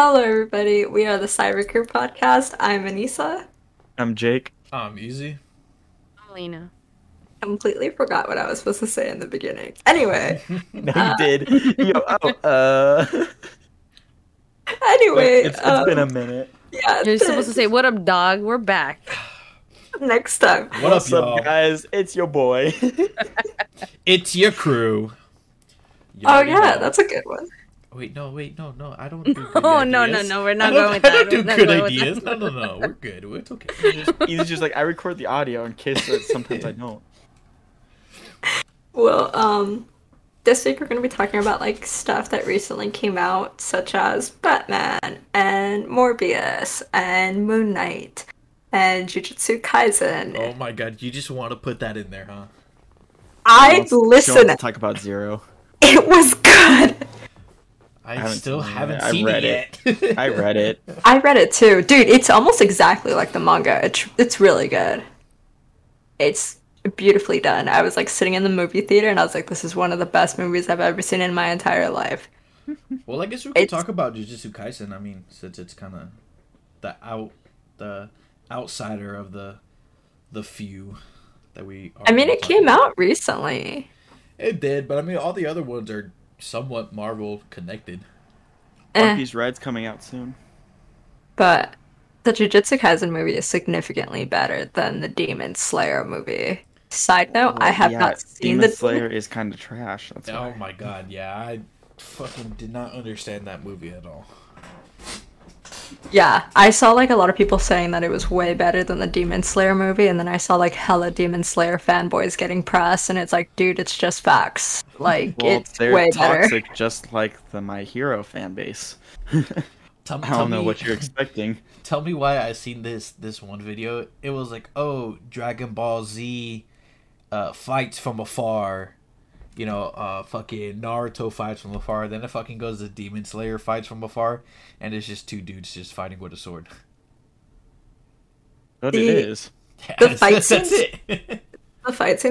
Hello, everybody. We are the Cybercure Podcast. I'm Anissa. I'm Jake. I'm Easy. I'm Lena. Completely forgot what I was supposed to say in the beginning. Anyway. No, you did. Anyway. It's been a minute. Yeah, you're supposed to say, what up, dog? We're back. Next time. What's up, y'all? Guys? It's your boy. It's your crew. Y'all. That's a good one. Wait, no. I don't do good ideas. No, we're not going with that. I don't do good ideas. No, we're good. It's okay. He's just like, I record the audio in case that sometimes I don't. Well, this week we're going to be talking about, like, stuff that recently came out, such as Batman, and Morbius, and Moon Knight, and Jujutsu Kaisen. Oh my god, you just want to put that in there, huh? Don't talk about Zero. It was good! I haven't seen it yet. I read it too. Dude, it's almost exactly like the manga. It's really good. It's beautifully done. I was like sitting in the movie theater and I was like, this is one of the best movies I've ever seen in my entire life. Well, I guess we could talk about Jujutsu Kaisen. I mean, since it's kind of the outsider of the few that we are. I mean, it came out recently. It did, but I mean, all the other ones are somewhat Marvel connected. One Piece Red's coming out soon. But the Jujutsu Kaisen movie is significantly better than the Demon Slayer movie. Side note, I have not seen Demon Slayer is kind of trash. That's why. Oh my god, yeah. I fucking did not understand that movie at all. Yeah, I saw like a lot of people saying that it was way better than the Demon Slayer movie, and then I saw like hella Demon Slayer fanboys getting pressed, and it's like, dude, it's just facts. Like, it's way toxic, better. Just like the My Hero fan base. I don't know what you're expecting. Tell me why I seen this one video. It was like, oh, Dragon Ball Z fights from afar. You know, fucking Naruto fights from afar. Then it fucking goes to Demon Slayer fights from afar, and it's just two dudes just fighting with a sword. But it is. The fight scenes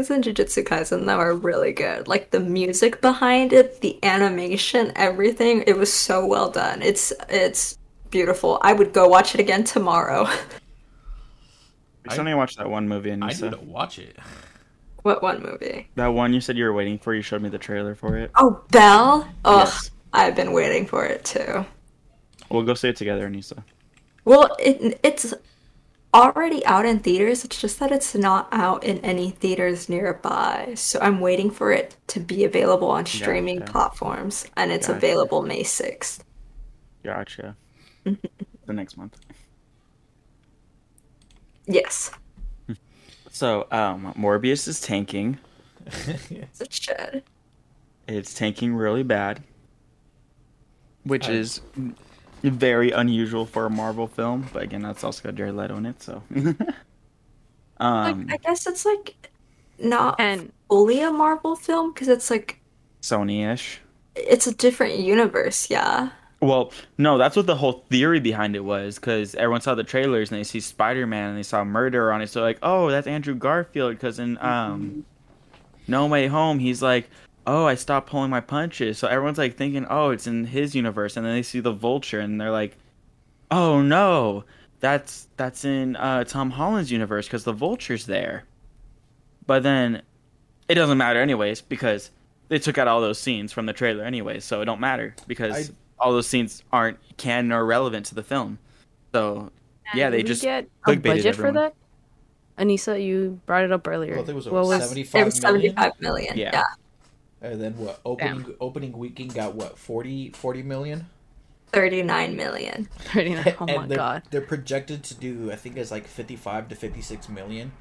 in Jujutsu Kaisen though are really good. Like the music behind it, the animation, everything. It was so well done. It's beautiful. I would go watch it again tomorrow. We should only watch that one movie. And I need to watch it. What one movie? That one you said you were waiting for. You showed me the trailer for it. Oh, Belle? Ugh, yes. I've been waiting for it, too. We'll go see it together, Anissa. Well, it's already out in theaters. It's just that it's not out in any theaters nearby. So I'm waiting for it to be available on streaming platforms. And it's available May 6th. Gotcha. The next month. Yes. So, Morbius is tanking. It should. It's tanking really bad, which is very unusual for a Marvel film. But again, that's also got Jared Leto in it, so. I guess it's like not fully a Marvel film because it's like Sony-ish. It's a different universe, yeah. Well, no, that's what the whole theory behind it was, because everyone saw the trailers and they see Spider-Man and they saw murder on it, so like, oh, that's Andrew Garfield, because in No Way Home, he's like, oh, I stopped pulling my punches, so everyone's like thinking, oh, it's in his universe, and then they see the Vulture, and they're like, oh no, that's in Tom Holland's universe, because the Vulture's there. But then, it doesn't matter anyways, because they took out all those scenes from the trailer anyways, so it don't matter, because... all those scenes aren't canon or relevant to the film. So, they just clickbaited everyone. Did we get a budget for that? Anissa, you brought it up earlier. Well, I think it was $75 million. Yeah. And then what? Opening weekend got what? 40 million? 39 million. 39. Oh my god. They're projected to do, I think it's like 55 to 56 million.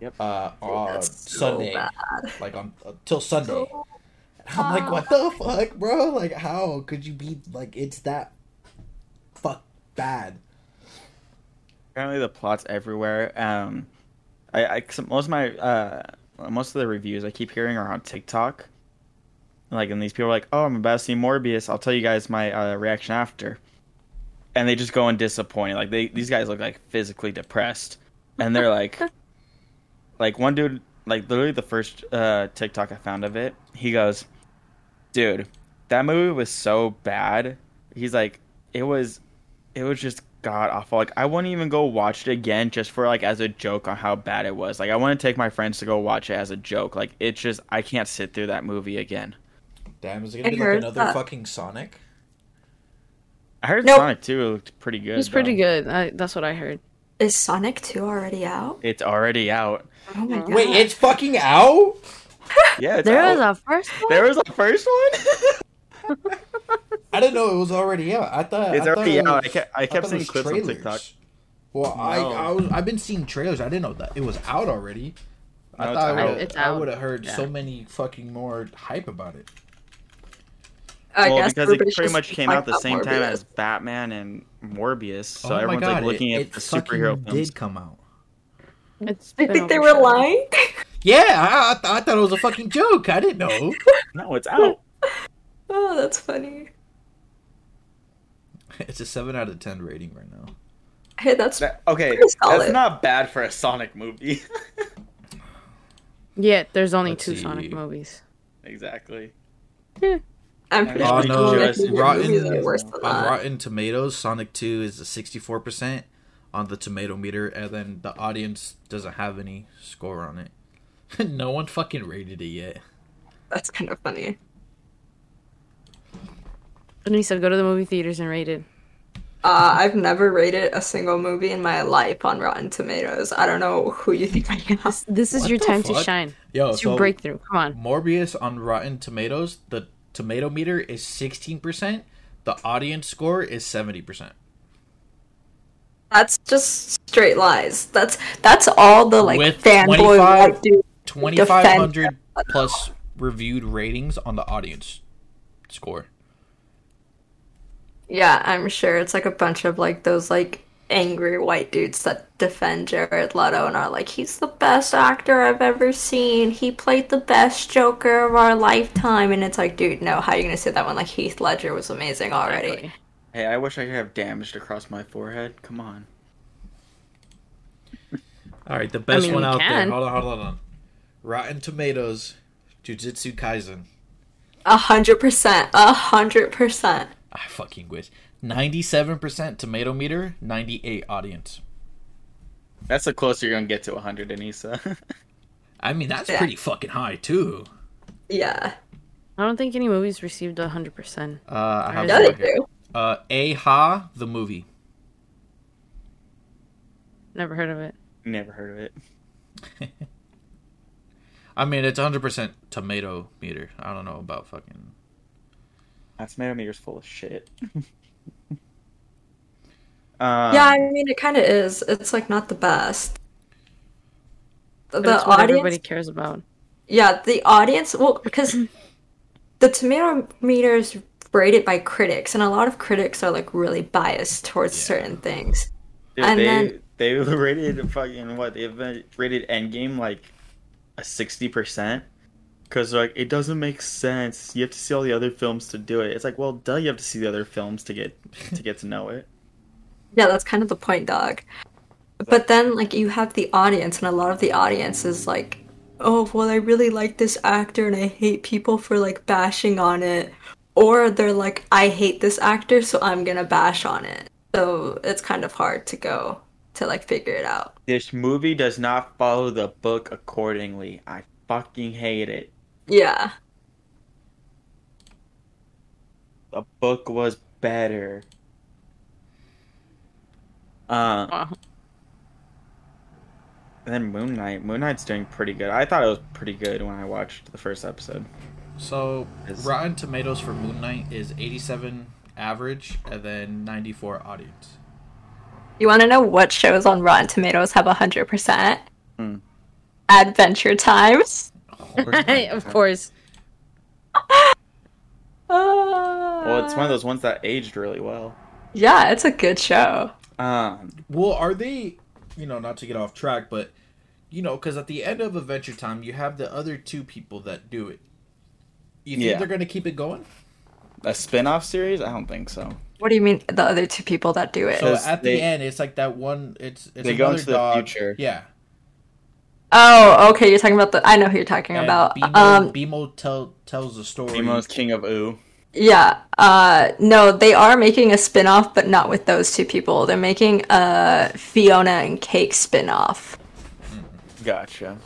Yep. On Sunday. So like till Sunday. So... I'm like, what the fuck, bro? Like, how could you be like, it's that fuck bad? Apparently, the plot's everywhere. Most of the reviews I keep hearing are on TikTok. Like, and these people are like, oh, I'm about to see Morbius. I'll tell you guys my reaction after. And they just go in disappointed. Like, these guys look like physically depressed, and they're like, like one dude. Like, literally the first TikTok I found of it, he goes, dude, that movie was so bad. He's like, it was just god awful. Like, I wouldn't even go watch it again just for, like, as a joke on how bad it was. Like, I want to take my friends to go watch it as a joke. Like, it's just, I can't sit through that movie again. Damn, is it going to be, like, another fucking Sonic? I heard Sonic 2 looked pretty good. It's pretty good. That's what I heard. Is Sonic 2 already out? It's already out. Oh my god. Wait, it's fucking out? Yeah, it's out. There was a first one? I didn't know it was already out. I thought it's already out. I kept seeing clips on TikTok. Well, no. I've been seeing trailers. I didn't know that it was out already. I would have heard so many fucking more hype about it. Well, because it pretty much came out the same time as Batman and Morbius, so everyone's like looking at the superhero films. It did come out. I think they were lying. Yeah, I thought it was a fucking joke. I didn't know. No, it's out. Oh, that's funny. It's a 7 out of 10 rating right now. Hey, that's not bad for a Sonic movie. Yeah, there's only two Sonic movies. Exactly. Yeah. I'm pretty sure on Rotten Tomatoes, Sonic 2 is a 64% on the tomato meter, and then the audience doesn't have any score on it. No one fucking rated it yet. That's kind of funny. And he said, go to the movie theaters and rate it. I've never rated a single movie in my life on Rotten Tomatoes. I don't know who you think I am. This is your time to shine. Yo, it's your breakthrough. Come on. Morbius on Rotten Tomatoes, the tomato meter is 16%. The audience score is 70%. That's just straight lies. That's all the, like, fanboy white dude. 2,500 plus reviewed ratings on the audience score. Yeah, I'm sure it's, like, a bunch of, like, those, like, angry white dudes that defend Jared Leto and are like, he's the best actor I've ever seen. He played the best Joker of our lifetime. And it's like, dude, no, how are you going to say that when, like, Heath Ledger was amazing already? Hey, I wish I could have damaged across my forehead. Come on. All right, the best one out there. Hold on. Rotten Tomatoes, Jujutsu Kaisen. 100%. I fucking wish. 97% tomato meter, 98% audience. That's the closer you're going to get to 100, Anissa. I mean, that's pretty fucking high, too. Yeah. I don't think any movies received 100%. I have no, they do. Aha, the movie. Never heard of it. I mean, it's 100% tomato meter. I don't know about fucking... That tomato meter's full of shit. Yeah, I mean, it kind of is. It's, like, not the best. That's what everybody cares about. Yeah, the audience... Well, because the tomato meter is rated by critics, and a lot of critics are, like, really biased towards certain things. Dude, and they rated fucking, what, they rated Endgame, like, a 60%? Because, like, it doesn't make sense. You have to see all the other films to do it. It's like, well, duh, you have to see the other films to get to know it. Yeah, that's kind of the point, dog. But then, like, you have the audience, and a lot of the audience is like, oh, well, I really like this actor, and I hate people for, like, bashing on it. Or they're like, I hate this actor, so I'm gonna bash on it. So it's kind of hard to go to, like, figure it out. This movie does not follow the book accordingly. I fucking hate it. Yeah. The book was better. And then Moon Knight. Moon Knight's doing pretty good. I thought it was pretty good when I watched the first episode. So, Rotten Tomatoes for Moon Knight is 87 average, and then 94 audience. You want to know what shows on Rotten Tomatoes have 100%? Adventure Time. Of course. Well, it's one of those ones that aged really well. Yeah, it's a good show. Well, are they, you know, not to get off track, but, you know, because at the end of Adventure Time, you have the other two people that do it. You think they're going to keep it going? A spin-off series? I don't think so. What do you mean, the other two people that do it? So at the end, it's like that one, it's they go into the future. Yeah. Oh, okay, you're talking about I know who you're talking about. Bimo tells the story. Bimo's king of Ooh. Yeah. No, they are making a spin-off, but not with those two people. They're making a Fiona and Cake spin-off. Gotcha.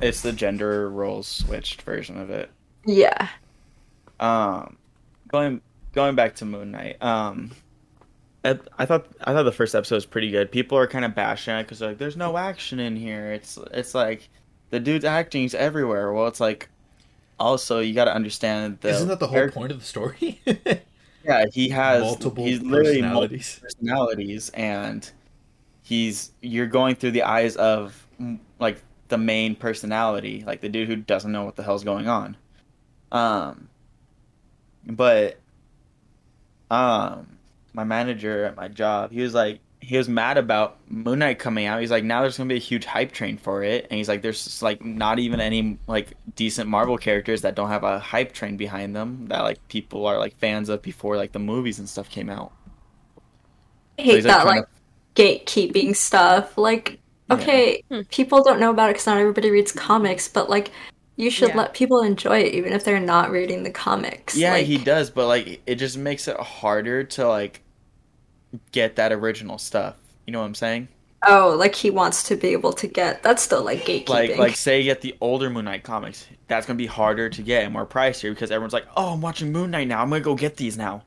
It's the gender roles switched version of it. Yeah. Going back to Moon Knight. I thought the first episode was pretty good. People are kind of bashing it because like, there's no action in here. It's like the dude's acting's everywhere. Well, it's like also you got to understand that isn't that the whole point of the story? Yeah, he has multiple personalities, and you're going through the eyes of like the main personality, like the dude who doesn't know what the hell's going on. But my manager at my job, he was mad about Moon Knight coming out. He's like, now there's going to be a huge hype train for it. And he's like, there's just, like, not even any like decent Marvel characters that don't have a hype train behind them that like people are like fans of before like the movies and stuff came out. I hate that like gatekeeping stuff. Like, okay, yeah. People don't know about it because not everybody reads comics, but like, you should let people enjoy it even if they're not reading the comics. Yeah, like, he does, but like it just makes it harder to like get that original stuff. You know what I'm saying? Oh, like he wants to be able to get that's still like gatekeeping. Like say you get the older Moon Knight comics. That's gonna be harder to get and more pricier because everyone's like, oh, I'm watching Moon Knight now, I'm gonna go get these now.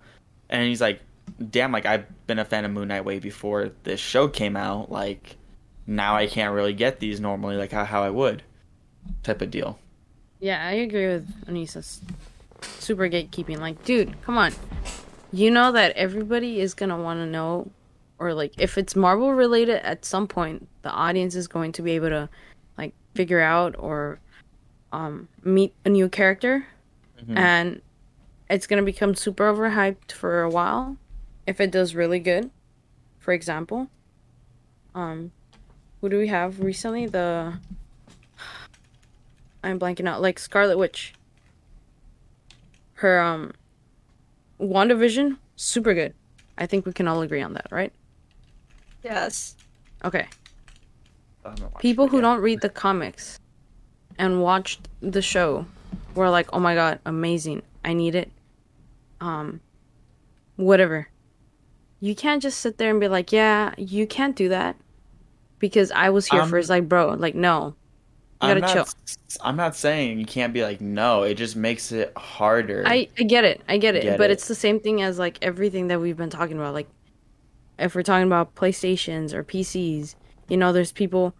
And he's like, damn, like I've been a fan of Moon Knight way before this show came out, like now I can't really get these normally like how I would type of deal. Yeah, I agree with Anissa's super gatekeeping. Like, dude, come on. You know that everybody is going to want to know, or, like, if it's Marvel-related at some point, the audience is going to be able to, like, figure out or meet a new character. Mm-hmm. And it's going to become super overhyped for a while if it does really good, for example. Who do we have recently? I'm blanking out. Like Scarlet Witch. Her WandaVision, super good. I think we can all agree on that, right? Yes. Okay. People who don't read the comics and watched the show were like, "Oh my god, amazing. I need it." Whatever. You can't just sit there and be like, "Yeah, you can't do that." Because I was here first, like, bro, like no. I'm not saying you can't be like, no, it just makes it harder. I get it. But it's the same thing as like everything that we've been talking about. Like if we're talking about PlayStations or PCs, you know, there's people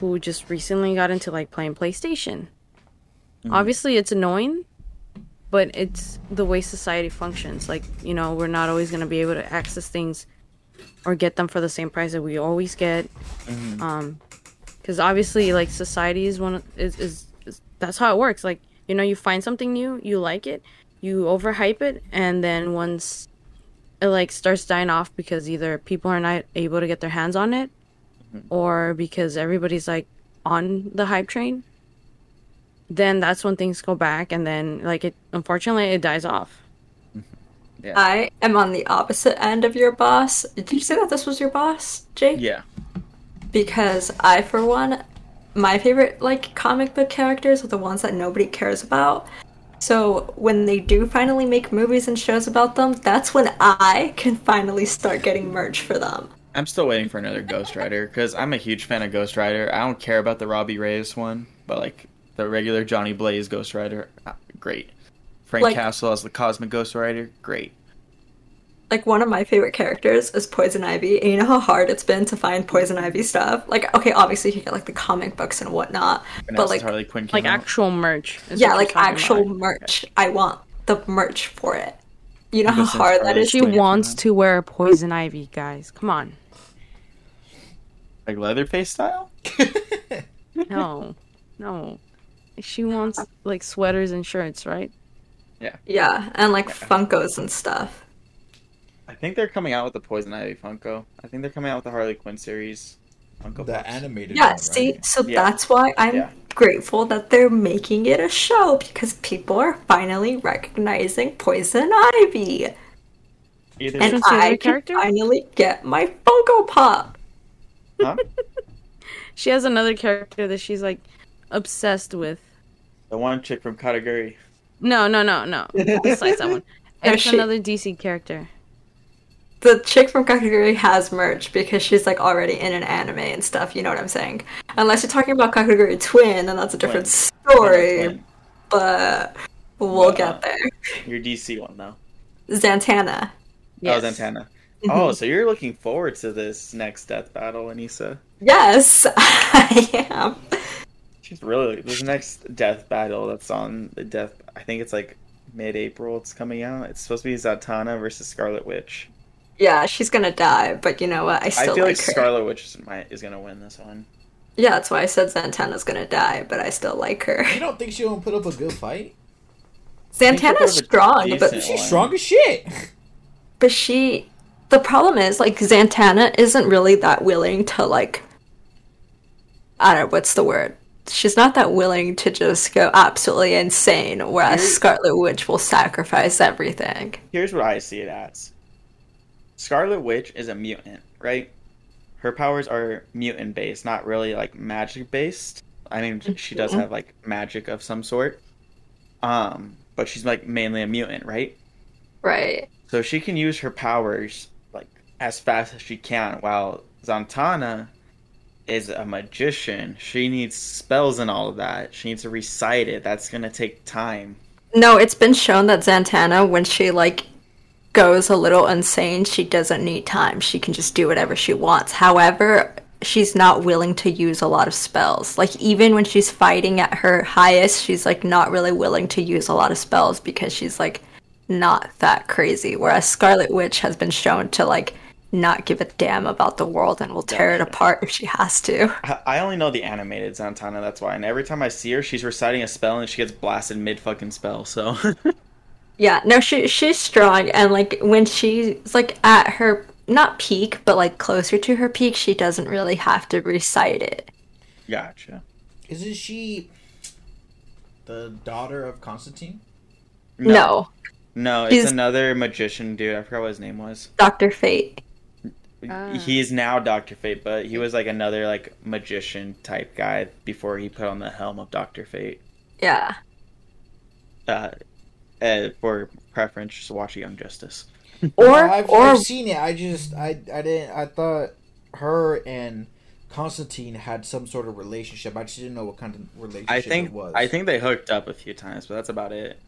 who just recently got into like playing PlayStation. Mm-hmm. Obviously it's annoying, but it's the way society functions. Like, you know, we're not always going to be able to access things or get them for the same price that we always get. Mm-hmm. Because obviously, like, society is that's how it works. Like, you know, you find something new, you like it, you overhype it, and then once it, like, starts dying off because either people are not able to get their hands on it, mm-hmm. or because everybody's, like, on the hype train, then that's when things go back, and then, like, unfortunately, it dies off. Yeah. I am on the opposite end of your boss. Did you say that this was your boss, Jake? Yeah. Because I, for one, my favorite, like, comic book characters are the ones that nobody cares about. So when they do finally make movies and shows about them, that's when I can finally start getting merch for them. I'm still waiting for another Ghost Rider, because I'm a huge fan of Ghost Rider. I don't care about the Robbie Reyes one, but, like, the regular Johnny Blaze Ghost Rider, great. Frank Castle as the Cosmic Ghost Rider, great. Like, one of my favorite characters is Poison Ivy, and you know how hard it's been to find Poison Ivy stuff? Like, okay, obviously you can get, like, the comic books and whatnot, but, like, Harley Quinn like actual merch. Yeah, like, actual merch. Okay. I want the merch for it. You know how hard that is? She wants to wear Poison Ivy, guys. Come on. Like, Leatherface style? No. She wants, like, sweaters and shirts, right? Yeah. Yeah, and, like, Funkos and stuff. I think they're coming out with the Poison Ivy Funko. I think they're coming out with the Harley Quinn series Funko. The animated one, right? See? So that's why I'm grateful that they're making it a show, because people are finally recognizing Poison Ivy. And I can finally get my Funko Pop. Huh? She has another character that she's, like, obsessed with. The one chick from Kakegurui. No. Slice that one. It's another DC character. The chick from Kakegurui has merch because she's like already in an anime and stuff, you know what I'm saying? Unless you're talking about Kakegurui Twin, then that's a different story. But we'll get there. Your DC one though. Zatanna. Yes. Oh, Zatanna. Mm-hmm. Oh, so you're looking forward to this next death battle, Anissa? Yes, I am. She's really this next death battle that's on the death. I think it's like mid-April. It's coming out. It's supposed to be Zatanna versus Scarlet Witch. Yeah, she's gonna die, but you know what? I feel like her. Scarlet Witch is gonna win this one. Yeah, that's why I said Zatanna's gonna die, but I still like her. You don't think she won't put up a good fight? Zatanna's strong, but she's strong as shit. But she. The problem is, like, Zatanna isn't really that willing to, like, I don't know, what's the word? She's not that willing to just go absolutely insane, whereas Scarlet Witch will sacrifice everything. Here's what I see it as. Scarlet Witch is a mutant, right? Her powers are mutant-based, not really, like, magic-based. I mean, she does have, like, magic of some sort. But she's, like, mainly a mutant, right? Right. So she can use her powers as fast as she can, while Zatanna is a magician. She needs spells and all of that. She needs to recite it. That's gonna take time. No, it's been shown that Zatanna, when she goes a little insane, she doesn't need time. She can just do whatever she wants. However, she's not willing to use a lot of spells. Even when she's fighting at her highest, she's not really willing to use a lot of spells because she's not that crazy. Whereas Scarlet Witch has been shown to not give a damn about the world and will tear it apart if she has to. I only know the animated Zatanna, that's why. And every time I see her, she's reciting a spell and she gets blasted mid-fucking spell, so... Yeah, no, she's strong, and, when she's, at her, not peak, but, closer to her peak, she doesn't really have to recite it. Gotcha. Isn't she the daughter of Constantine? No, it's another magician dude. I forgot what his name was. Dr. Fate. He's now Dr. Fate, but he was another magician type guy before he put on the helm of Dr. Fate. Yeah. For preference, just watch Young Justice. I've seen it. I thought her and Constantine had some sort of relationship. I just didn't know what kind of relationship it was. I think they hooked up a few times, but that's about it.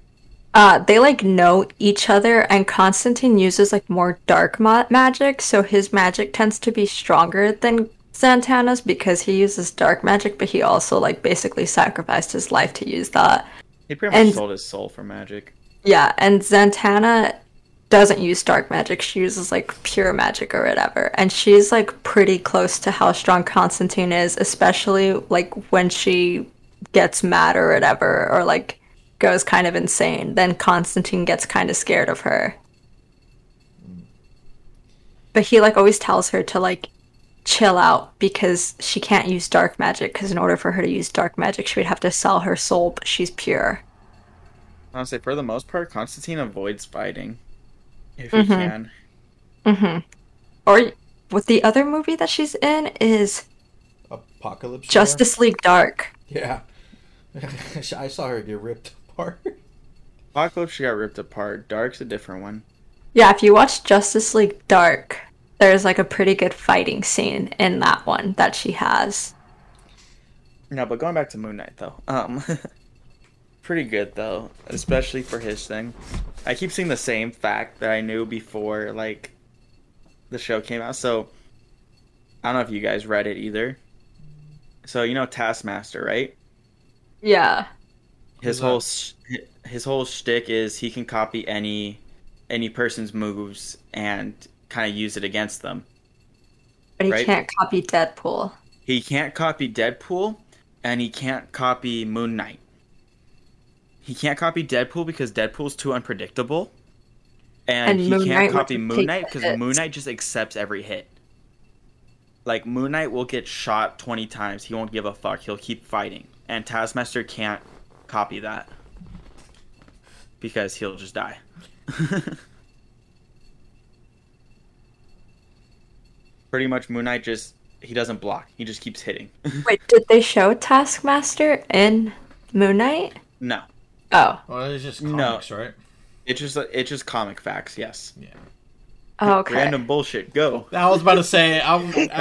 They know each other, and Constantine uses more dark magic, so his magic tends to be stronger than Zatanna's because he uses dark magic, but he also basically sacrificed his life to use that. He pretty much sold his soul for magic. Yeah, and Zatanna doesn't use dark magic, she uses pure magic or whatever, and she's pretty close to how strong Constantine is, especially when she gets mad or whatever, or goes kind of insane. Then Constantine gets kind of scared of her, but he always tells her to chill out because she can't use dark magic, because in order for her to use dark magic she would have to sell her soul, but she's pure. Honestly, for the most part, Constantine avoids fighting if he can. Or what the other movie that she's in is Apocalypse Justice League Dark. Yeah. I saw her get ripped apart. Apocalypse, she got ripped apart. Dark's a different one. Yeah, if you watch Justice League Dark, there's a pretty good fighting scene in that one that she has. No, but going back to Moon Knight though, pretty good though, especially for his thing. I keep seeing the same fact that I knew before the show came out. So I don't know if you guys read it either. So you know Taskmaster, right? Yeah. His whole shtick is he can copy any person's moves and kind of use it against them. But he can't copy Deadpool. He can't copy Deadpool, and he can't copy Moon Knight. He can't copy Deadpool because Deadpool's too unpredictable. And he can't copy Moon Knight because Moon Knight just accepts every hit. Moon Knight will get shot 20 times. He won't give a fuck. He'll keep fighting. And Taskmaster can't copy that because he'll just die. Pretty much Moon Knight he doesn't block. He just keeps hitting. Wait, did they show Taskmaster in Moon Knight? No. Oh. Well, it's just comics, no. Right? It's just comic facts, yes. Yeah. Oh, okay. Random bullshit, go. I was about to say, I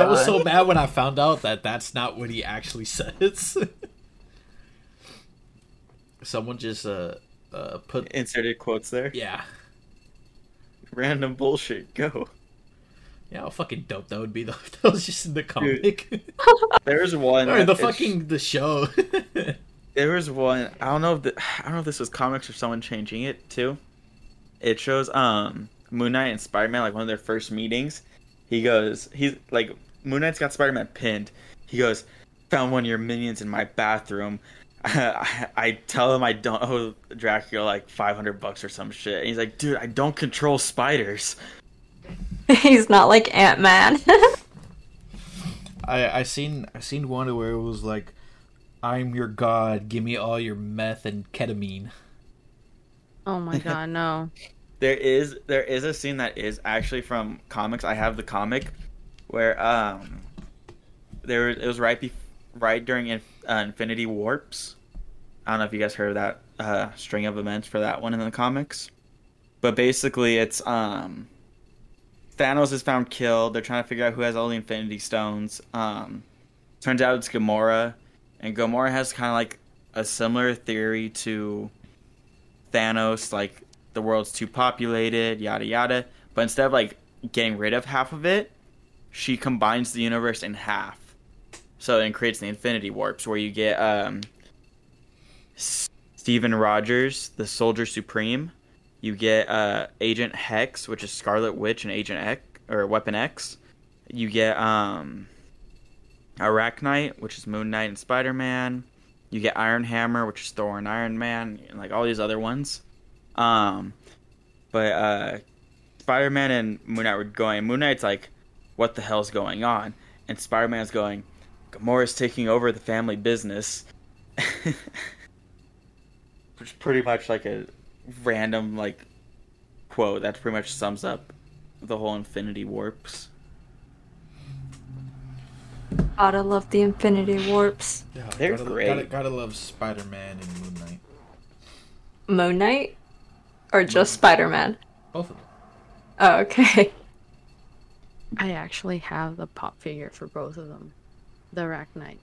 was so mad when I found out that that's not what he actually says. Someone just put... Inserted quotes there? Yeah. Random bullshit, go. Yeah, how fucking dope that would be, though. That was just in the comic. Dude, there's one... Or the show. There was one... I don't know if this was comics or someone changing it, too. It shows, Moon Knight and Spider-Man, like, one of their first meetings. He goes, he's, like, Moon Knight's got Spider-Man pinned. He goes, found one of your minions in my bathroom. I tell him I don't owe Dracula, like, $500 or some shit. And he's like, dude, I don't control spiders. He's not like Ant-Man. I seen one where it was like, I'm your god, give me all your meth and ketamine. Oh my god, no. There is a scene that is actually from comics. I have the comic where it was right during Infinity Warps. I don't know if you guys heard of that string of events for that one in the comics, but basically it's Thanos is found killed. They're trying to figure out who has all the Infinity Stones. Turns out it's Gamora, and Gamora has kind of like a similar theory to Thanos, like. The world's too populated, yada yada. But instead of like getting rid of half of it, she combines the universe in half. So it creates the Infinity Warps, where you get Steven Rogers, the Soldier Supreme. You get Agent Hex, which is Scarlet Witch and Agent X or Weapon X. You get Arachnite, which is Moon Knight and Spider-Man. You get Iron Hammer, which is Thor and Iron Man, and like all these other ones. But Spider-Man and Moon Knight were going, Moon Knight's like, what the hell's going on? And Spider-Man's going, Gamora's taking over the family business. Which is pretty much like a random, like, quote that pretty much sums up the whole Infinity Warps. Gotta love the Infinity Warps. Yeah, they're great. Gotta love Spider-Man and Moon Knight. Moon Knight? Or just Spider-Man? Both of them. Oh, okay. I actually have the pop figure for both of them. The Arachnite.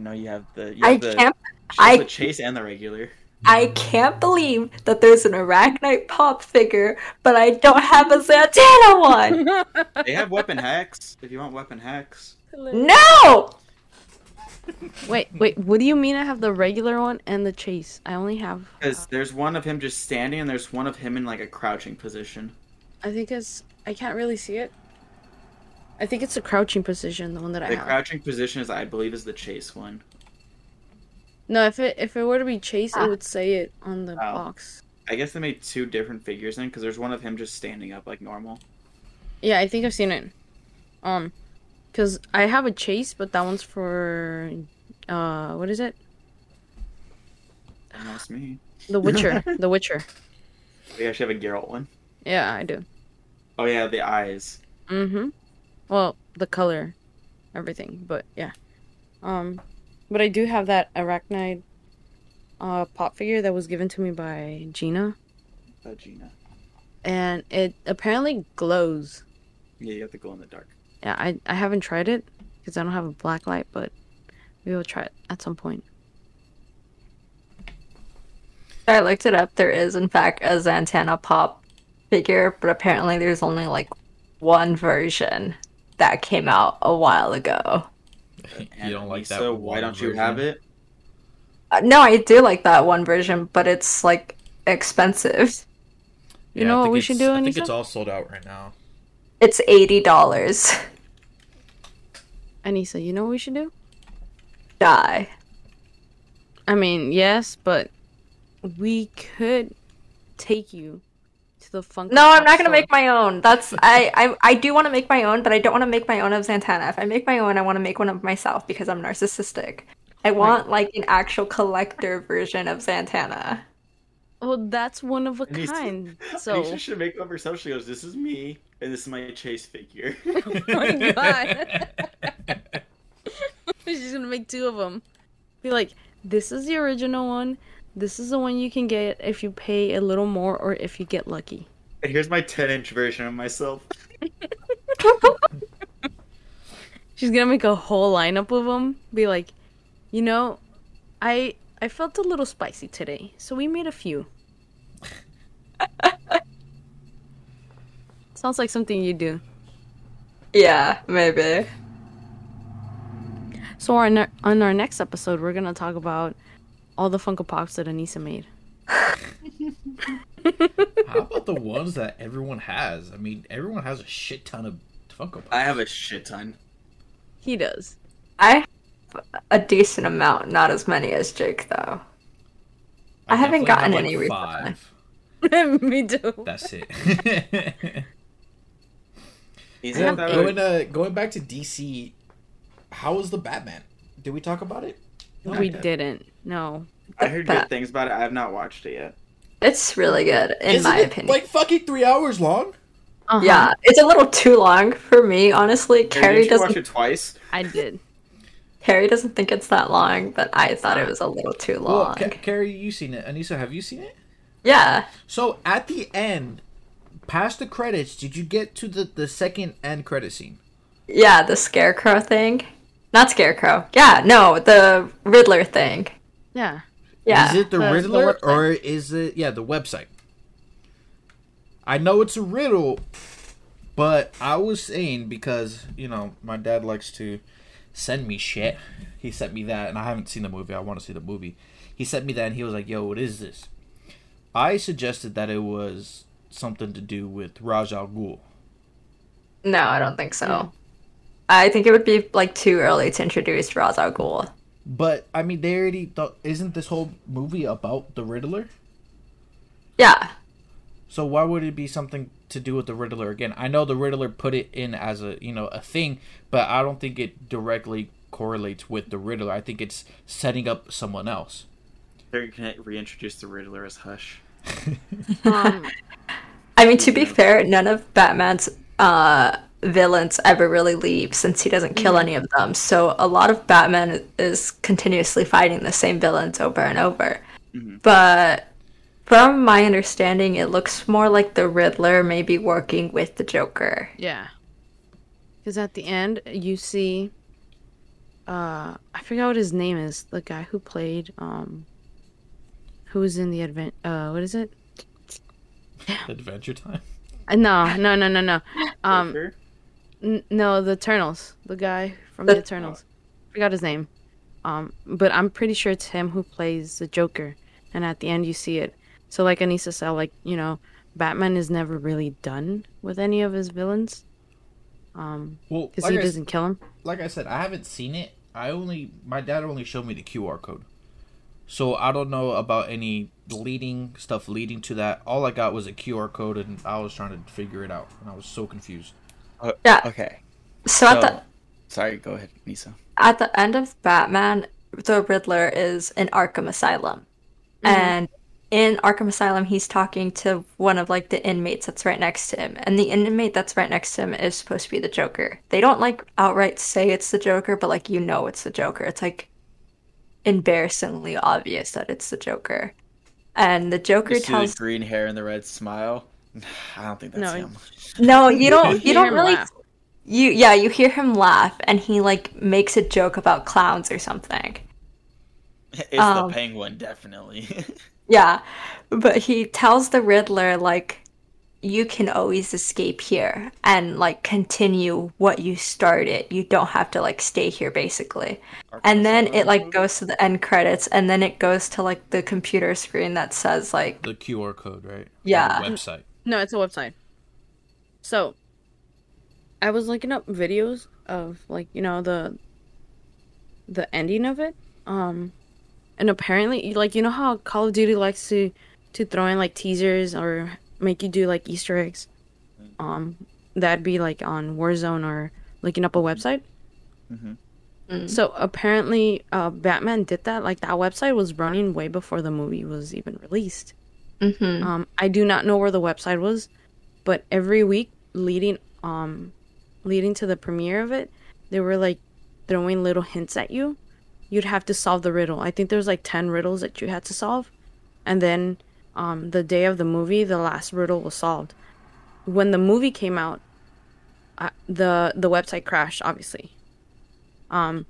No, you have the... the Chase and the regular. I can't believe that there's an Arachnite pop figure, but I don't have a Zatanna one! They have Weapon Hex, if you want Weapon Hex. No! Wait, what do you mean I have the regular one and the Chase? I only have... Because there's one of him just standing, and there's one of him in, like, a crouching position. I can't really see it. I think it's the crouching position, the one that I have. The crouching position, I believe, is the Chase one. No, if it were to be Chase, it would say it on the box. I guess they made two different figures then, because there's one of him just standing up, like, normal. Yeah, I think I've seen it. Because I have a Chase, but that one's for... what is it? That's me. The Witcher. The Witcher. You actually have a Geralt one? Yeah, I do. Oh, yeah, the eyes. Mm-hmm. Well, the color. Everything, but yeah. But I do have that Arachnite pop figure that was given to me by Gina. And it apparently glows. Yeah, you have to glow in the dark. Yeah, I haven't tried it because I don't have a black light, but we will try it at some point. I looked it up. There is, in fact, a Zatanna pop figure, but apparently there's only, like, one version that came out a while ago. You don't like that? So why don't you have it? No, I do like that one version, but it's, like, expensive. You know what we should do? I think it's all sold out right now. It's $80. Anissa, you know what we should do? Die. I mean, yes, but we could take you to the Funko. No, I'm not going to make my own. That's I do want to make my own, but I don't want to make my own of Zatanna. If I make my own, I want to make one of myself because I'm narcissistic. I want, like, an actual collector version of Zatanna. Well, that's one of a kind. So Anisha should make up herself. She goes, this is me, and this is my Chase figure. Oh my god. She's going to make two of them. Be like, this is the original one, This is the one you can get if you pay a little more or if you get lucky. Here's my 10-inch version of myself. She's gonna make a whole lineup of them. Be like, you know, I felt a little spicy today, so we made a few. Sounds like something you do. Yeah, maybe. So on our next episode, we're gonna talk about all the Funko Pops that Anissa made. How about the ones that everyone has? I mean, everyone has a shit ton of Funko Pops. I have a shit ton. He does. I have a decent amount, not as many as Jake, though. I haven't gotten like any recently. Me too. That's it. Going back to DC, how was the Batman? Did we talk about it? No, we didn't. No. I heard good things about it. I have not watched it yet. It's really good, in my opinion. Like fucking 3 hours long. Uh-huh. Yeah, it's a little too long for me, honestly. Carrie doesn't watch it twice. I did. Carrie doesn't think it's that long, but I thought it was a little too long. Well, Carrie, you've seen it. Anissa, have you seen it? Yeah. So at the end, past the credits, did you get to the second end credit scene? Yeah, the Scarecrow thing. Not Scarecrow. Yeah, no, the Riddler thing. Yeah. Yeah. Is it the Riddler or is it the website? I know it's a riddle, but I was saying because, you know, my dad likes to send me shit. He sent me that and I haven't seen the movie. I want to see the movie. He sent me that and he was like, "Yo, what is this?" I suggested that it was something to do with Ra's al Ghul. No, I don't think so. Yeah. I think it would be like too early to introduce Ra's al Ghul. But I mean, they already thought. Isn't this whole movie about the Riddler? Yeah. So why would it be something to do with the Riddler again? I know the Riddler put it in as a thing, but I don't think it directly correlates with the Riddler. I think it's setting up someone else. They're gonna reintroduce the Riddler as Hush. I mean, to be fair, none of Batman's villains ever really leave since he doesn't kill any of them. So a lot of Batman is continuously fighting the same villains over and over. Mm-hmm. But from my understanding, it looks more like the Riddler maybe working with the Joker. Yeah. Because at the end, you see... I forgot what his name is. The guy who played... who was in the advent? What is it? Adventure Time? No. Joker? No, the Eternals. The guy from the Eternals. Forgot his name. But I'm pretty sure it's him who plays the Joker. And at the end, you see it. So, like Anissa said, Batman is never really done with any of his villains. Because he doesn't kill him. Like I said, I haven't seen it. My dad only showed me the QR code. So I don't know about any leading to that. All I got was a QR code, and I was trying to figure it out, and I was so confused. Yeah. Okay. Sorry, go ahead, Nisa. At the end of Batman, the Riddler is in Arkham Asylum. Mm-hmm. And in Arkham Asylum, he's talking to one of, the inmates that's right next to him. And the inmate that's right next to him is supposed to be the Joker. They don't, outright say it's the Joker, but, it's the Joker. It's, embarrassingly obvious that it's the Joker. And the Joker tells the green hair and the red smile. I don't think that's him. No, you don't really laugh. You hear him laugh and he makes a joke about clowns or something. It's the Penguin, definitely. Yeah. But he tells the Riddler you can always escape here and continue what you started. You don't have to stay here, basically. And then it goes to the end credits, and then it goes to the computer screen that says the QR code, right? Yeah, or the website. No, it's a website. So I was looking up videos of the ending of it, and apparently how Call of Duty likes to throw in teasers or make you do Easter eggs. That'd be on Warzone or looking up a website. Mm-hmm. Mm-hmm. So apparently Batman did that. That website was running way before the movie was even released. Mm-hmm. I do not know where the website was, but every week leading to the premiere of it, they were throwing little hints at you. You'd have to solve the riddle. I think there was 10 riddles that you had to solve. And then the day of the movie, the last riddle was solved. When the movie came out, the website crashed, obviously. And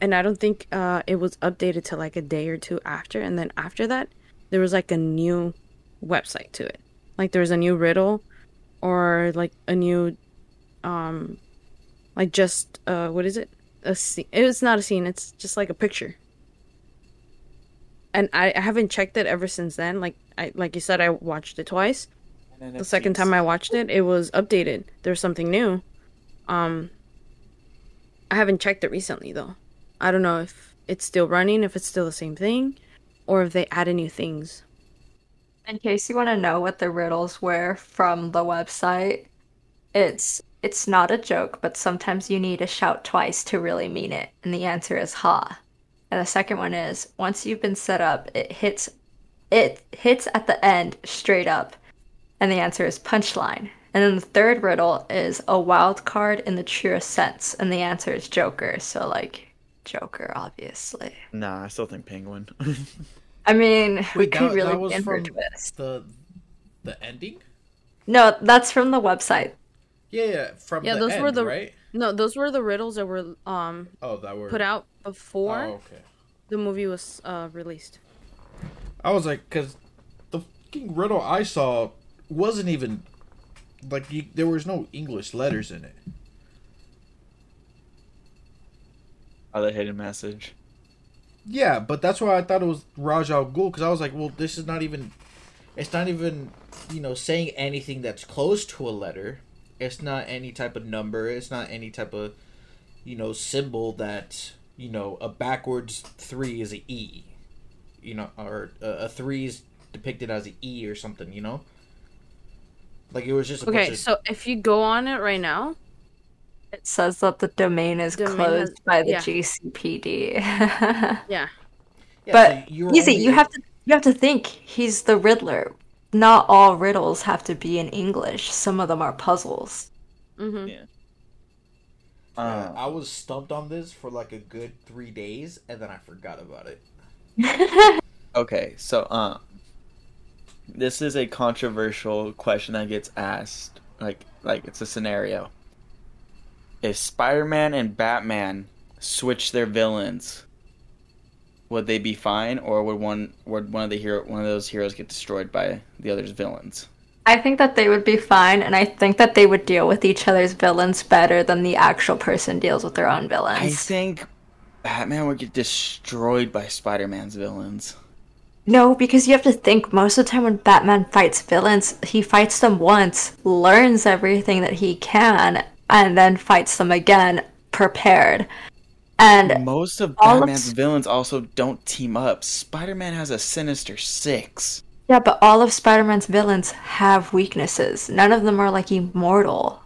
I don't think it was updated till like a day or two after. And then after that, there was like a new website to it. Like there was a new riddle or like a new, like just, what is it? A scene. It's not a scene. It's just like a picture. And I haven't checked it ever since then. Like you said, I watched it twice. And the second time I watched it, it was updated. There's something new. I haven't checked it recently, though. I don't know if it's still running, if it's still the same thing, or if they added new things. In case you want to know what the riddles were from the website, it's not a joke, but sometimes you need to shout twice to really mean it. And the answer is ha. And the second one is, once you've been set up, it hits at the end straight up. And the answer is punchline. And then the third riddle is a wild card in the truest sense. And the answer is Joker. So, like, Joker, obviously. Nah, I still think Penguin. I mean, we could really get into this. The ending? No, that's from the website. Yeah, from the those end, were the, right? No, those were the riddles that were put out before the movie was released. I was like, because the fucking riddle I saw wasn't even, like, there was no English letters in it. Oh, the hidden message. Yeah, but that's why I thought it was Ra's al Ghul, because I was like, well, this is not even, it's not even, you know, saying anything that's close to a letter. It's not any type of number. It's not any type of, you know, symbol that, you know, a backwards 3 is an E, you know, or a 3 is depicted as an E or something, you know? Like, it was just a bunch of... So if you go on it right now... It says that the domain is closed by the GCPD. Yeah. But, so easy, you have to think. He's the Riddler. Not all riddles have to be in English. Some of them are puzzles. Mm-hmm. Yeah. I was stumped on this for like a good 3 days, and then I forgot about it. Okay, so... this is a controversial question that gets asked. Like it's a scenario. If Spider-Man and Batman switch their villains, would they be fine, or would one of those heroes get destroyed by the other's villains? I think that they would be fine, and I think that they would deal with each other's villains better than the actual person deals with their own villains. I think Batman would get destroyed by Spider-Man's villains. No, because you have to think, most of the time when Batman fights villains, he fights them once, learns everything that he can, and then fights them again, prepared. And most of Batman's villains also don't team up. Spider-Man has a Sinister Six. Yeah, but all of Spider-Man's villains have weaknesses. None of them are, like, immortal.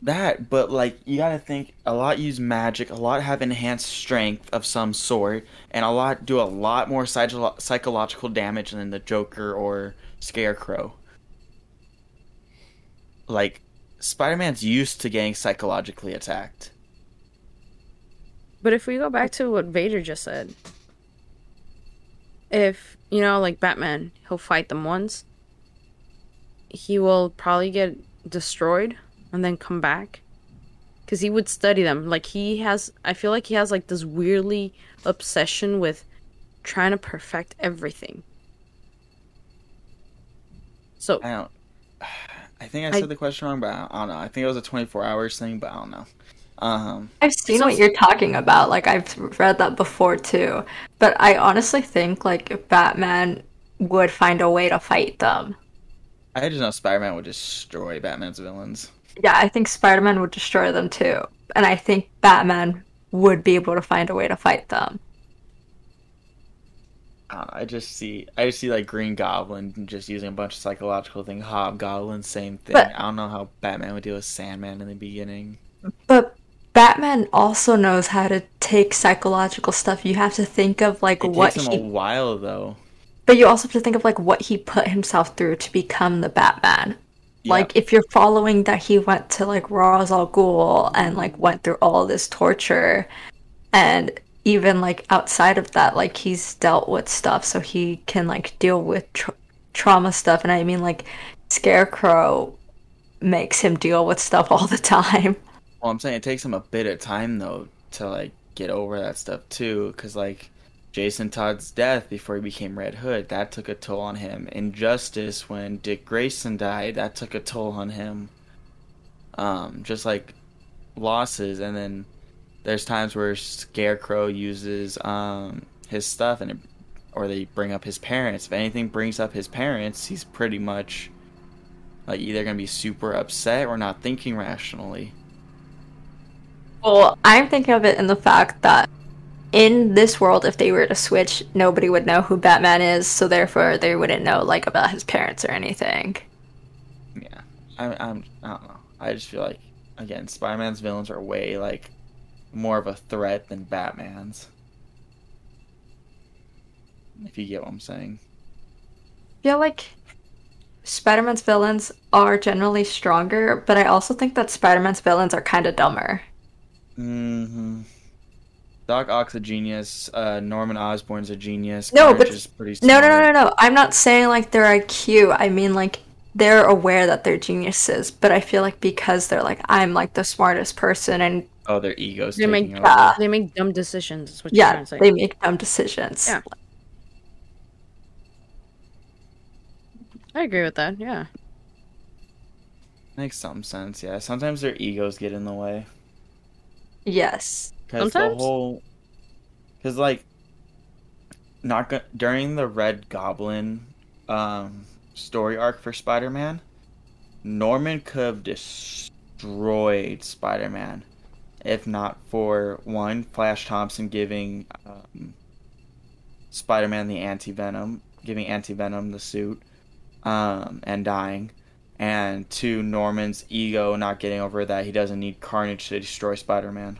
That, but, like, you gotta think, a lot use magic, a lot have enhanced strength of some sort, and a lot do a lot more psychological damage than the Joker or Scarecrow. Like, Spider-Man's used to getting psychologically attacked. But if we go back to what Vader just said, if, you know, like Batman, he'll fight them once, he will probably get destroyed, and then come back. Because he would study them. Like, I feel like he has, like, this weirdly obsession with trying to perfect everything. So... I think I said the question wrong, but I don't know. I think it was a 24-hour thing, but I don't know. I've seen what you're talking about. Like, I've read that before, too. But I honestly think, like, Batman would find a way to fight them. I just know Spider-Man would destroy Batman's villains. Yeah, I think Spider-Man would destroy them too. And I think Batman would be able to find a way to fight them. I just see like Green Goblin just using a bunch of psychological things. Hobgoblin, same thing. But I don't know how Batman would deal with Sandman in the beginning. But Batman also knows how to take psychological stuff. You have to think of like what he... It takes him a while though. But you also have to think of like what he put himself through to become the Batman. Like, if you're following that he went to, like, Ra's al Ghul and, like, went through all this torture, and even like outside of that, like he's dealt with stuff, so he can like deal with trauma stuff. And I mean, like Scarecrow makes him deal with stuff all the time. Well, I'm saying it takes him a bit of time though to like get over that stuff too, because like Jason Todd's death before he became Red Hood, that took a toll on him. Injustice, when Dick Grayson died, that took a toll on him. Just like losses. And then there's times where Scarecrow uses his stuff, and or they bring up his parents. If anything brings up his parents, he's pretty much like either gonna be super upset or not thinking rationally. Well, I'm thinking of it in the fact that in this world, if they were to switch, nobody would know who Batman is, so therefore they wouldn't know like about his parents or anything. Yeah, I don't know. I just feel like, again, Spider-Man's villains are way like more of a threat than Batman's. If you get what I'm saying. I feel like Spider-Man's villains are generally stronger, but I also think that Spider-Man's villains are kind of dumber. Mm-hmm. Doc Ock's a genius. Norman Osborn's a genius. No, Carnage is pretty smart. No. I'm not saying like they're IQ. I mean like they're aware that they're geniuses, but I feel like because they're like, I'm like the smartest person, and oh, their egos. They make dumb decisions. Is what you're trying to say. They make dumb decisions. Yeah. I agree with that. Yeah. Makes some sense. Yeah. Sometimes their egos get in the way. Yes. Because the whole, during the Red Goblin story arc for Spider-Man, Norman could have destroyed Spider-Man, if not for one, Flash Thompson giving Spider-Man the anti-venom, the suit, and dying. And two, Norman's ego not getting over that he doesn't need Carnage to destroy Spider-Man.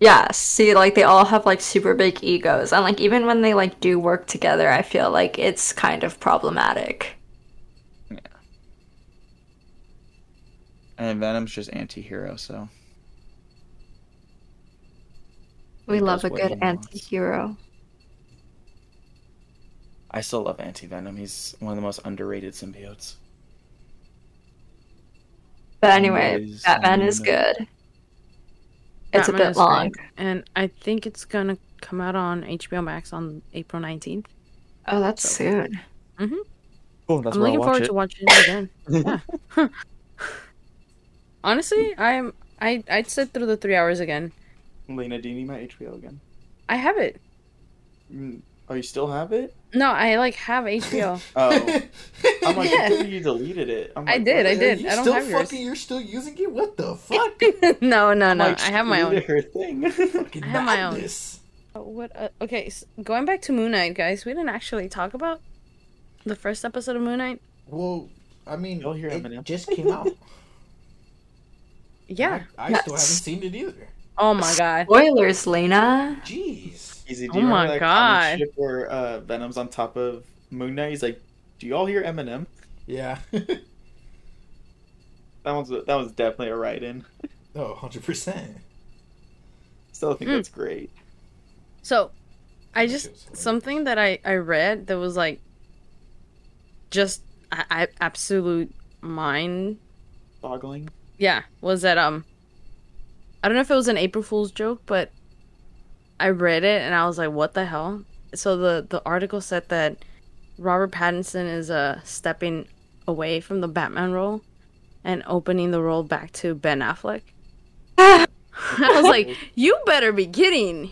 Yeah, see, like, they all have, like, super big egos. And, like, even when they, like, do work together, I feel like it's kind of problematic. Yeah. And Venom's just anti-hero, so. We love a good anti-hero. I still love Anti-Venom. He's one of the most underrated symbiotes. But anyway, Batman is good. It's Batman a bit long. Great. And I think it's going to come out on HBO Max on April 19th. Oh, that's soon. Mm-hmm. Oh, that's I'm looking forward to watching it again. Yeah. Honestly, I'd sit through the 3 hours again. Lena, do you need my HBO again? I have it. Oh, you still have it? No, I have HBO. Oh. I'm like, I thought you deleted it. I'm like, I did. I don't have yours. You're still using it? What the fuck? No. Like, I have my own. Thing. I have my own. Okay, so going back to Moon Knight, guys, we didn't actually talk about the first episode of Moon Knight. Well, I mean, you'll hear it just came out. Yeah. I still haven't seen it either. Oh my god. Spoilers, Lena. Jeez. Easy. Do you remember that comic strip where Venom's on top of Moon Knight? He's like, "Do you all hear Eminem?" Yeah. that was definitely a write-in. Oh, 100%. Still think that's great. So, something that I read that was like just absolute mind boggling. Yeah, was that I don't know if it was an April Fool's joke, but I read it and I was like, what the hell? So the article said that Robert Pattinson is stepping away from the Batman role and opening the role back to Ben Affleck. I was like, you better be kidding.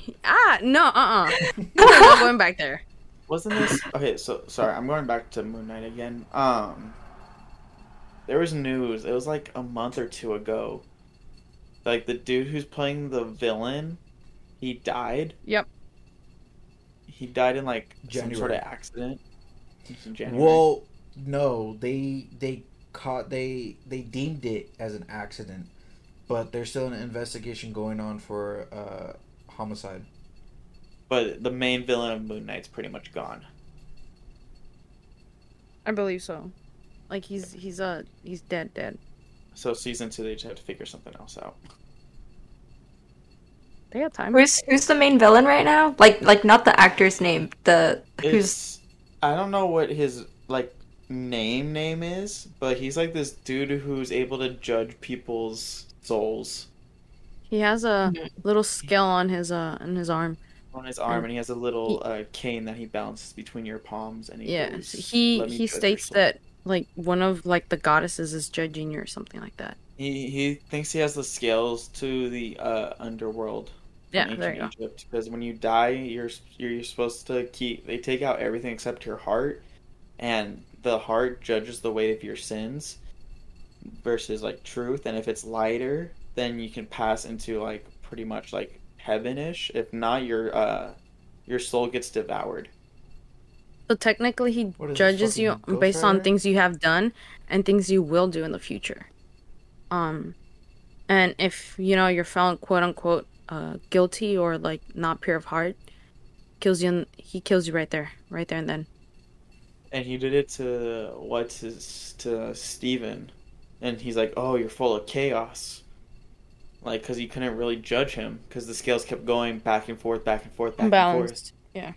No, I'm not going back there. Wasn't this... Okay, so, sorry, I'm going back to Moon Knight again. There was news. It was like a month or two ago. Like, the dude who's playing the villain... He died? Yep. He died in, January. Some sort of accident? In January? Well, no. They deemed it as an accident, but there's still an investigation going on for homicide. But the main villain of Moon Knight's pretty much gone. I believe so. He's dead. So season 2, they just have to figure something else out. They have time. Who's the main villain right now? Like not the actor's name. I don't know what his name is, but he's like this dude who's able to judge people's souls. He has a little scale on his arm. On his arm, and he has a little cane that he balances between your palms, and goes, he states that one of the goddesses is judging you or something like that. He thinks he has the scales to the underworld. Yeah, there you go. Because when you die, you're supposed to keep. They take out everything except your heart, and the heart judges the weight of your sins versus truth. And if it's lighter, then you can pass into pretty much heaven-ish. If not, your soul gets devoured. So technically, he judges you based on things you have done and things you will do in the future. And if you're found quote unquote guilty or not pure of heart, he kills you right there and then. And he did it to Steven, and he's like, "Oh, you're full of chaos," because you couldn't really judge him because the scales kept going back and forth, balanced. And forth. Yeah.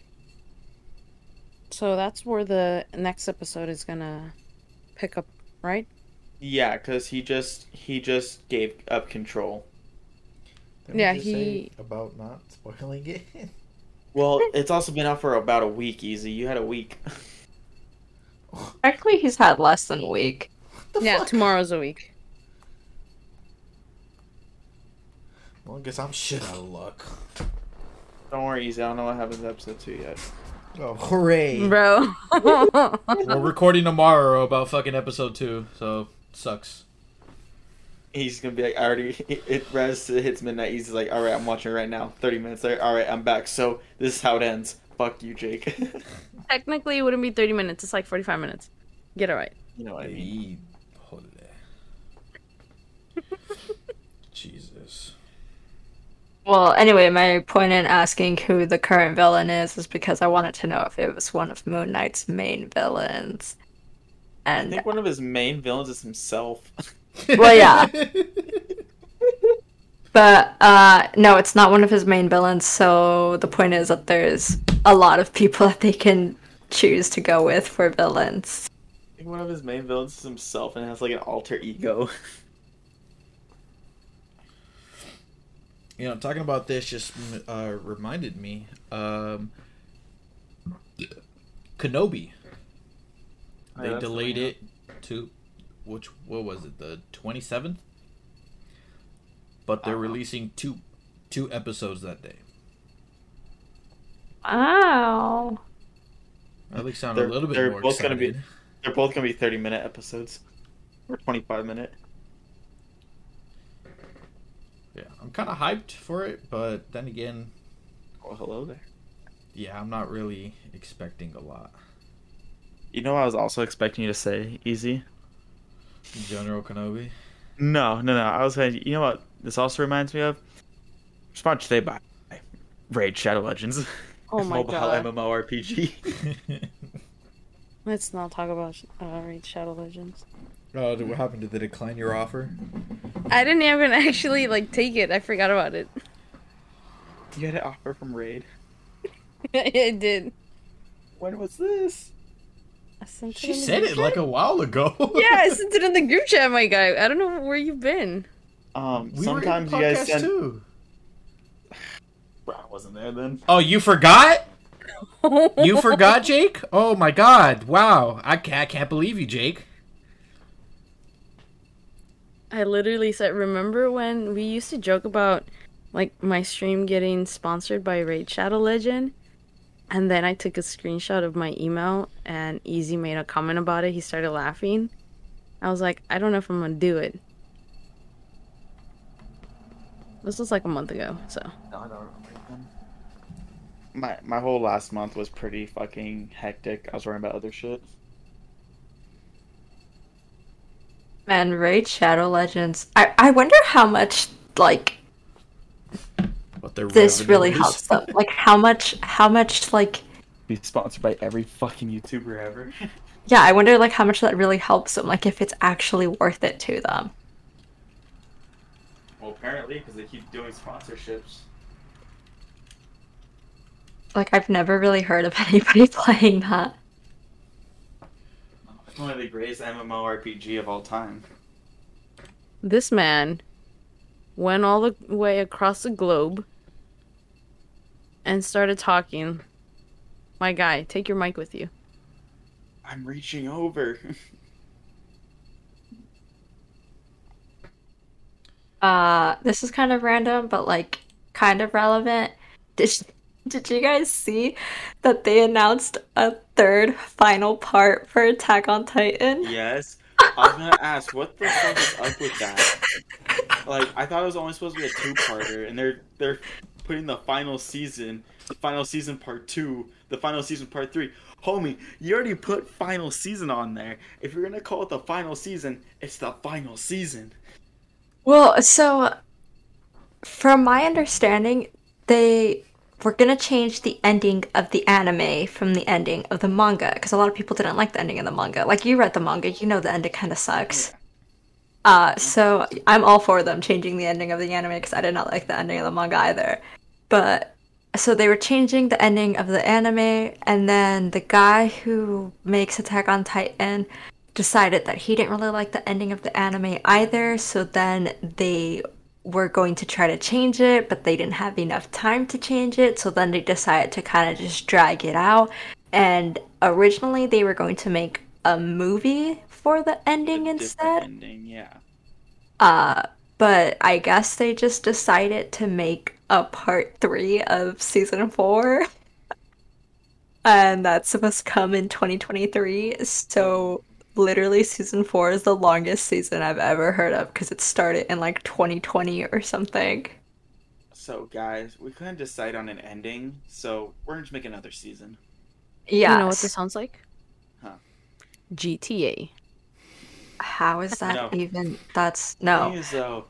So that's where the next episode is gonna pick up, right? Yeah, because he just gave up control. Say about not spoiling it. Well, it's also been out for about a week. Easy, you had a week. Actually, he's had less than a week. Tomorrow's a week. Well, I guess I'm shit out of luck. Don't worry, Easy. I don't know what happens to episode 2 yet. Oh, hooray, bro! We're recording tomorrow about fucking episode 2, so it sucks. He's gonna be like, I already. Raz hits midnight. He's like, all right, I'm watching right now. 30 minutes later, all right, I'm back. So this is how it ends. Fuck you, Jake. Technically, it wouldn't be 30 minutes. It's 45 minutes. Get it right. You know what I mean? Jesus. Well, anyway, my point in asking who the current villain is because I wanted to know if it was one of Moon Knight's main villains. And I think one of his main villains is himself. Well, yeah. But, no, it's not one of his main villains, so the point is that there's a lot of people that they can choose to go with for villains. I think one of his main villains is himself and has, an alter ego. You know, talking about this just reminded me, Kenobi. They delayed it to, what was it, the 27th? But they're releasing two episodes that day. Wow! At least sound a little bit more excited. They're both gonna be 30-minute episodes or 25-minute. Yeah, I'm kind of hyped for it, but then again, well, hello there. Yeah, I'm not really expecting a lot. You know, what I was also expecting you to say, Easy. General Kenobi. No. I was saying, you know what? This also reminds me of sponsored today by Raid Shadow Legends. Oh my god! Mobile MMORPG. Let's not talk about Raid Shadow Legends. Oh, what happened? Did they decline your offer? I didn't even actually take it. I forgot about it. You had an offer from Raid. I did. When was this? She said it a while ago. Yeah, I sent it in the group chat, my guy. I don't know where you've been. Sometimes you guys send. Too. Bro, I wasn't there then. Oh, you forgot? You forgot, Jake? Oh my God! Wow, I can't believe you, Jake. I literally said, remember when we used to joke about my stream getting sponsored by Raid Shadow Legend? And then I took a screenshot of my email, and Easy made a comment about it. He started laughing. I was like, I don't know if I'm going to do it. This was a month ago, so. No, I don't remember anything. My whole last month was pretty fucking hectic. I was worrying about other shit. Man, Raid Shadow Legends. I wonder how much, this really helps them. How much be sponsored by every fucking YouTuber ever. Yeah, I wonder how much that really helps them. If it's actually worth it to them. Well, apparently, because they keep doing sponsorships. Like, I've never really heard of anybody playing that. It's one of the greatest MMORPG of all time. This man went all the way across the globe and started talking. My guy, take your mic with you. I'm reaching over. This is kind of random, but like kind of relevant. Did you guys see that they announced a third final part for Attack on Titan? Yes. I was gonna ask, what the fuck is up with that? Like, I thought it was only supposed to be a two-parter, and they're putting the final season part 2, the final season part 3. Homie, you already put final season on there. If you're gonna call it the final season, it's the final season. Well, so, from my understanding, we're gonna change the ending of the anime from the ending of the manga, because a lot of people didn't like the ending of the manga. Like, you read the manga, you know the ending kind of sucks. So I'm all for them changing the ending of the anime, because I did not like the ending of the manga either. But so they were changing the ending of the anime, and then the guy who makes Attack on Titan decided that he didn't really like the ending of the anime either. So then they were going to try to change it, but they didn't have enough time to change it, so then they decided to kind of just drag it out. And originally they were going to make a movie for the ending instead. Ending, yeah. But I guess they just decided to make a part 3 of season 4. And that's supposed to come in 2023, so literally, season 4 is the longest season I've ever heard of, because it started in, like, 2020 or something. So, guys, we couldn't decide on an ending, so we're going to make another season. Yeah. You know what this sounds like? Huh. GTA. How is that even... That's... No. The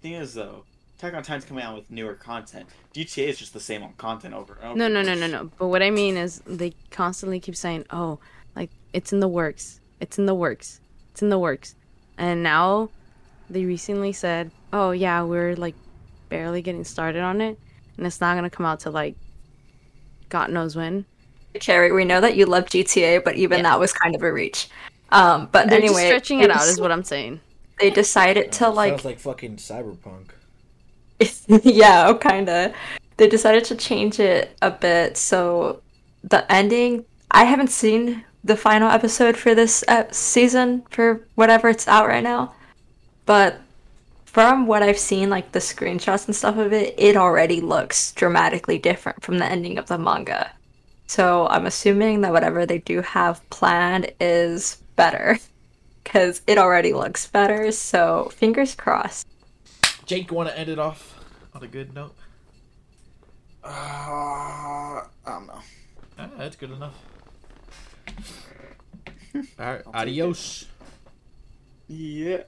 thing is, though, Attack on Titan's coming out with newer content. GTA is just the same on content over and over. No. But what I mean is they constantly keep saying, oh, like, it's in the works. It's in the works. And now they recently said, oh, yeah, we're, like, barely getting started on it. And it's not going to come out till, like, God knows when. Cherry, we know that you love GTA, but even that was kind of a reach. But they're anyway. Just stretching it out is what I'm saying. They decided to, like... Sounds like fucking Cyberpunk. Yeah, kind of. They decided to change it a bit. So the ending... I haven't seen... the final episode for this season, for whatever it's out right now. But from what I've seen, like the screenshots and stuff of it, it already looks dramatically different from the ending of the manga. So I'm assuming that whatever they do have planned is better, because it already looks better. So fingers crossed. Jake, you want to end it off on a good note? I don't know. That's good enough. All right, adios. Yeah.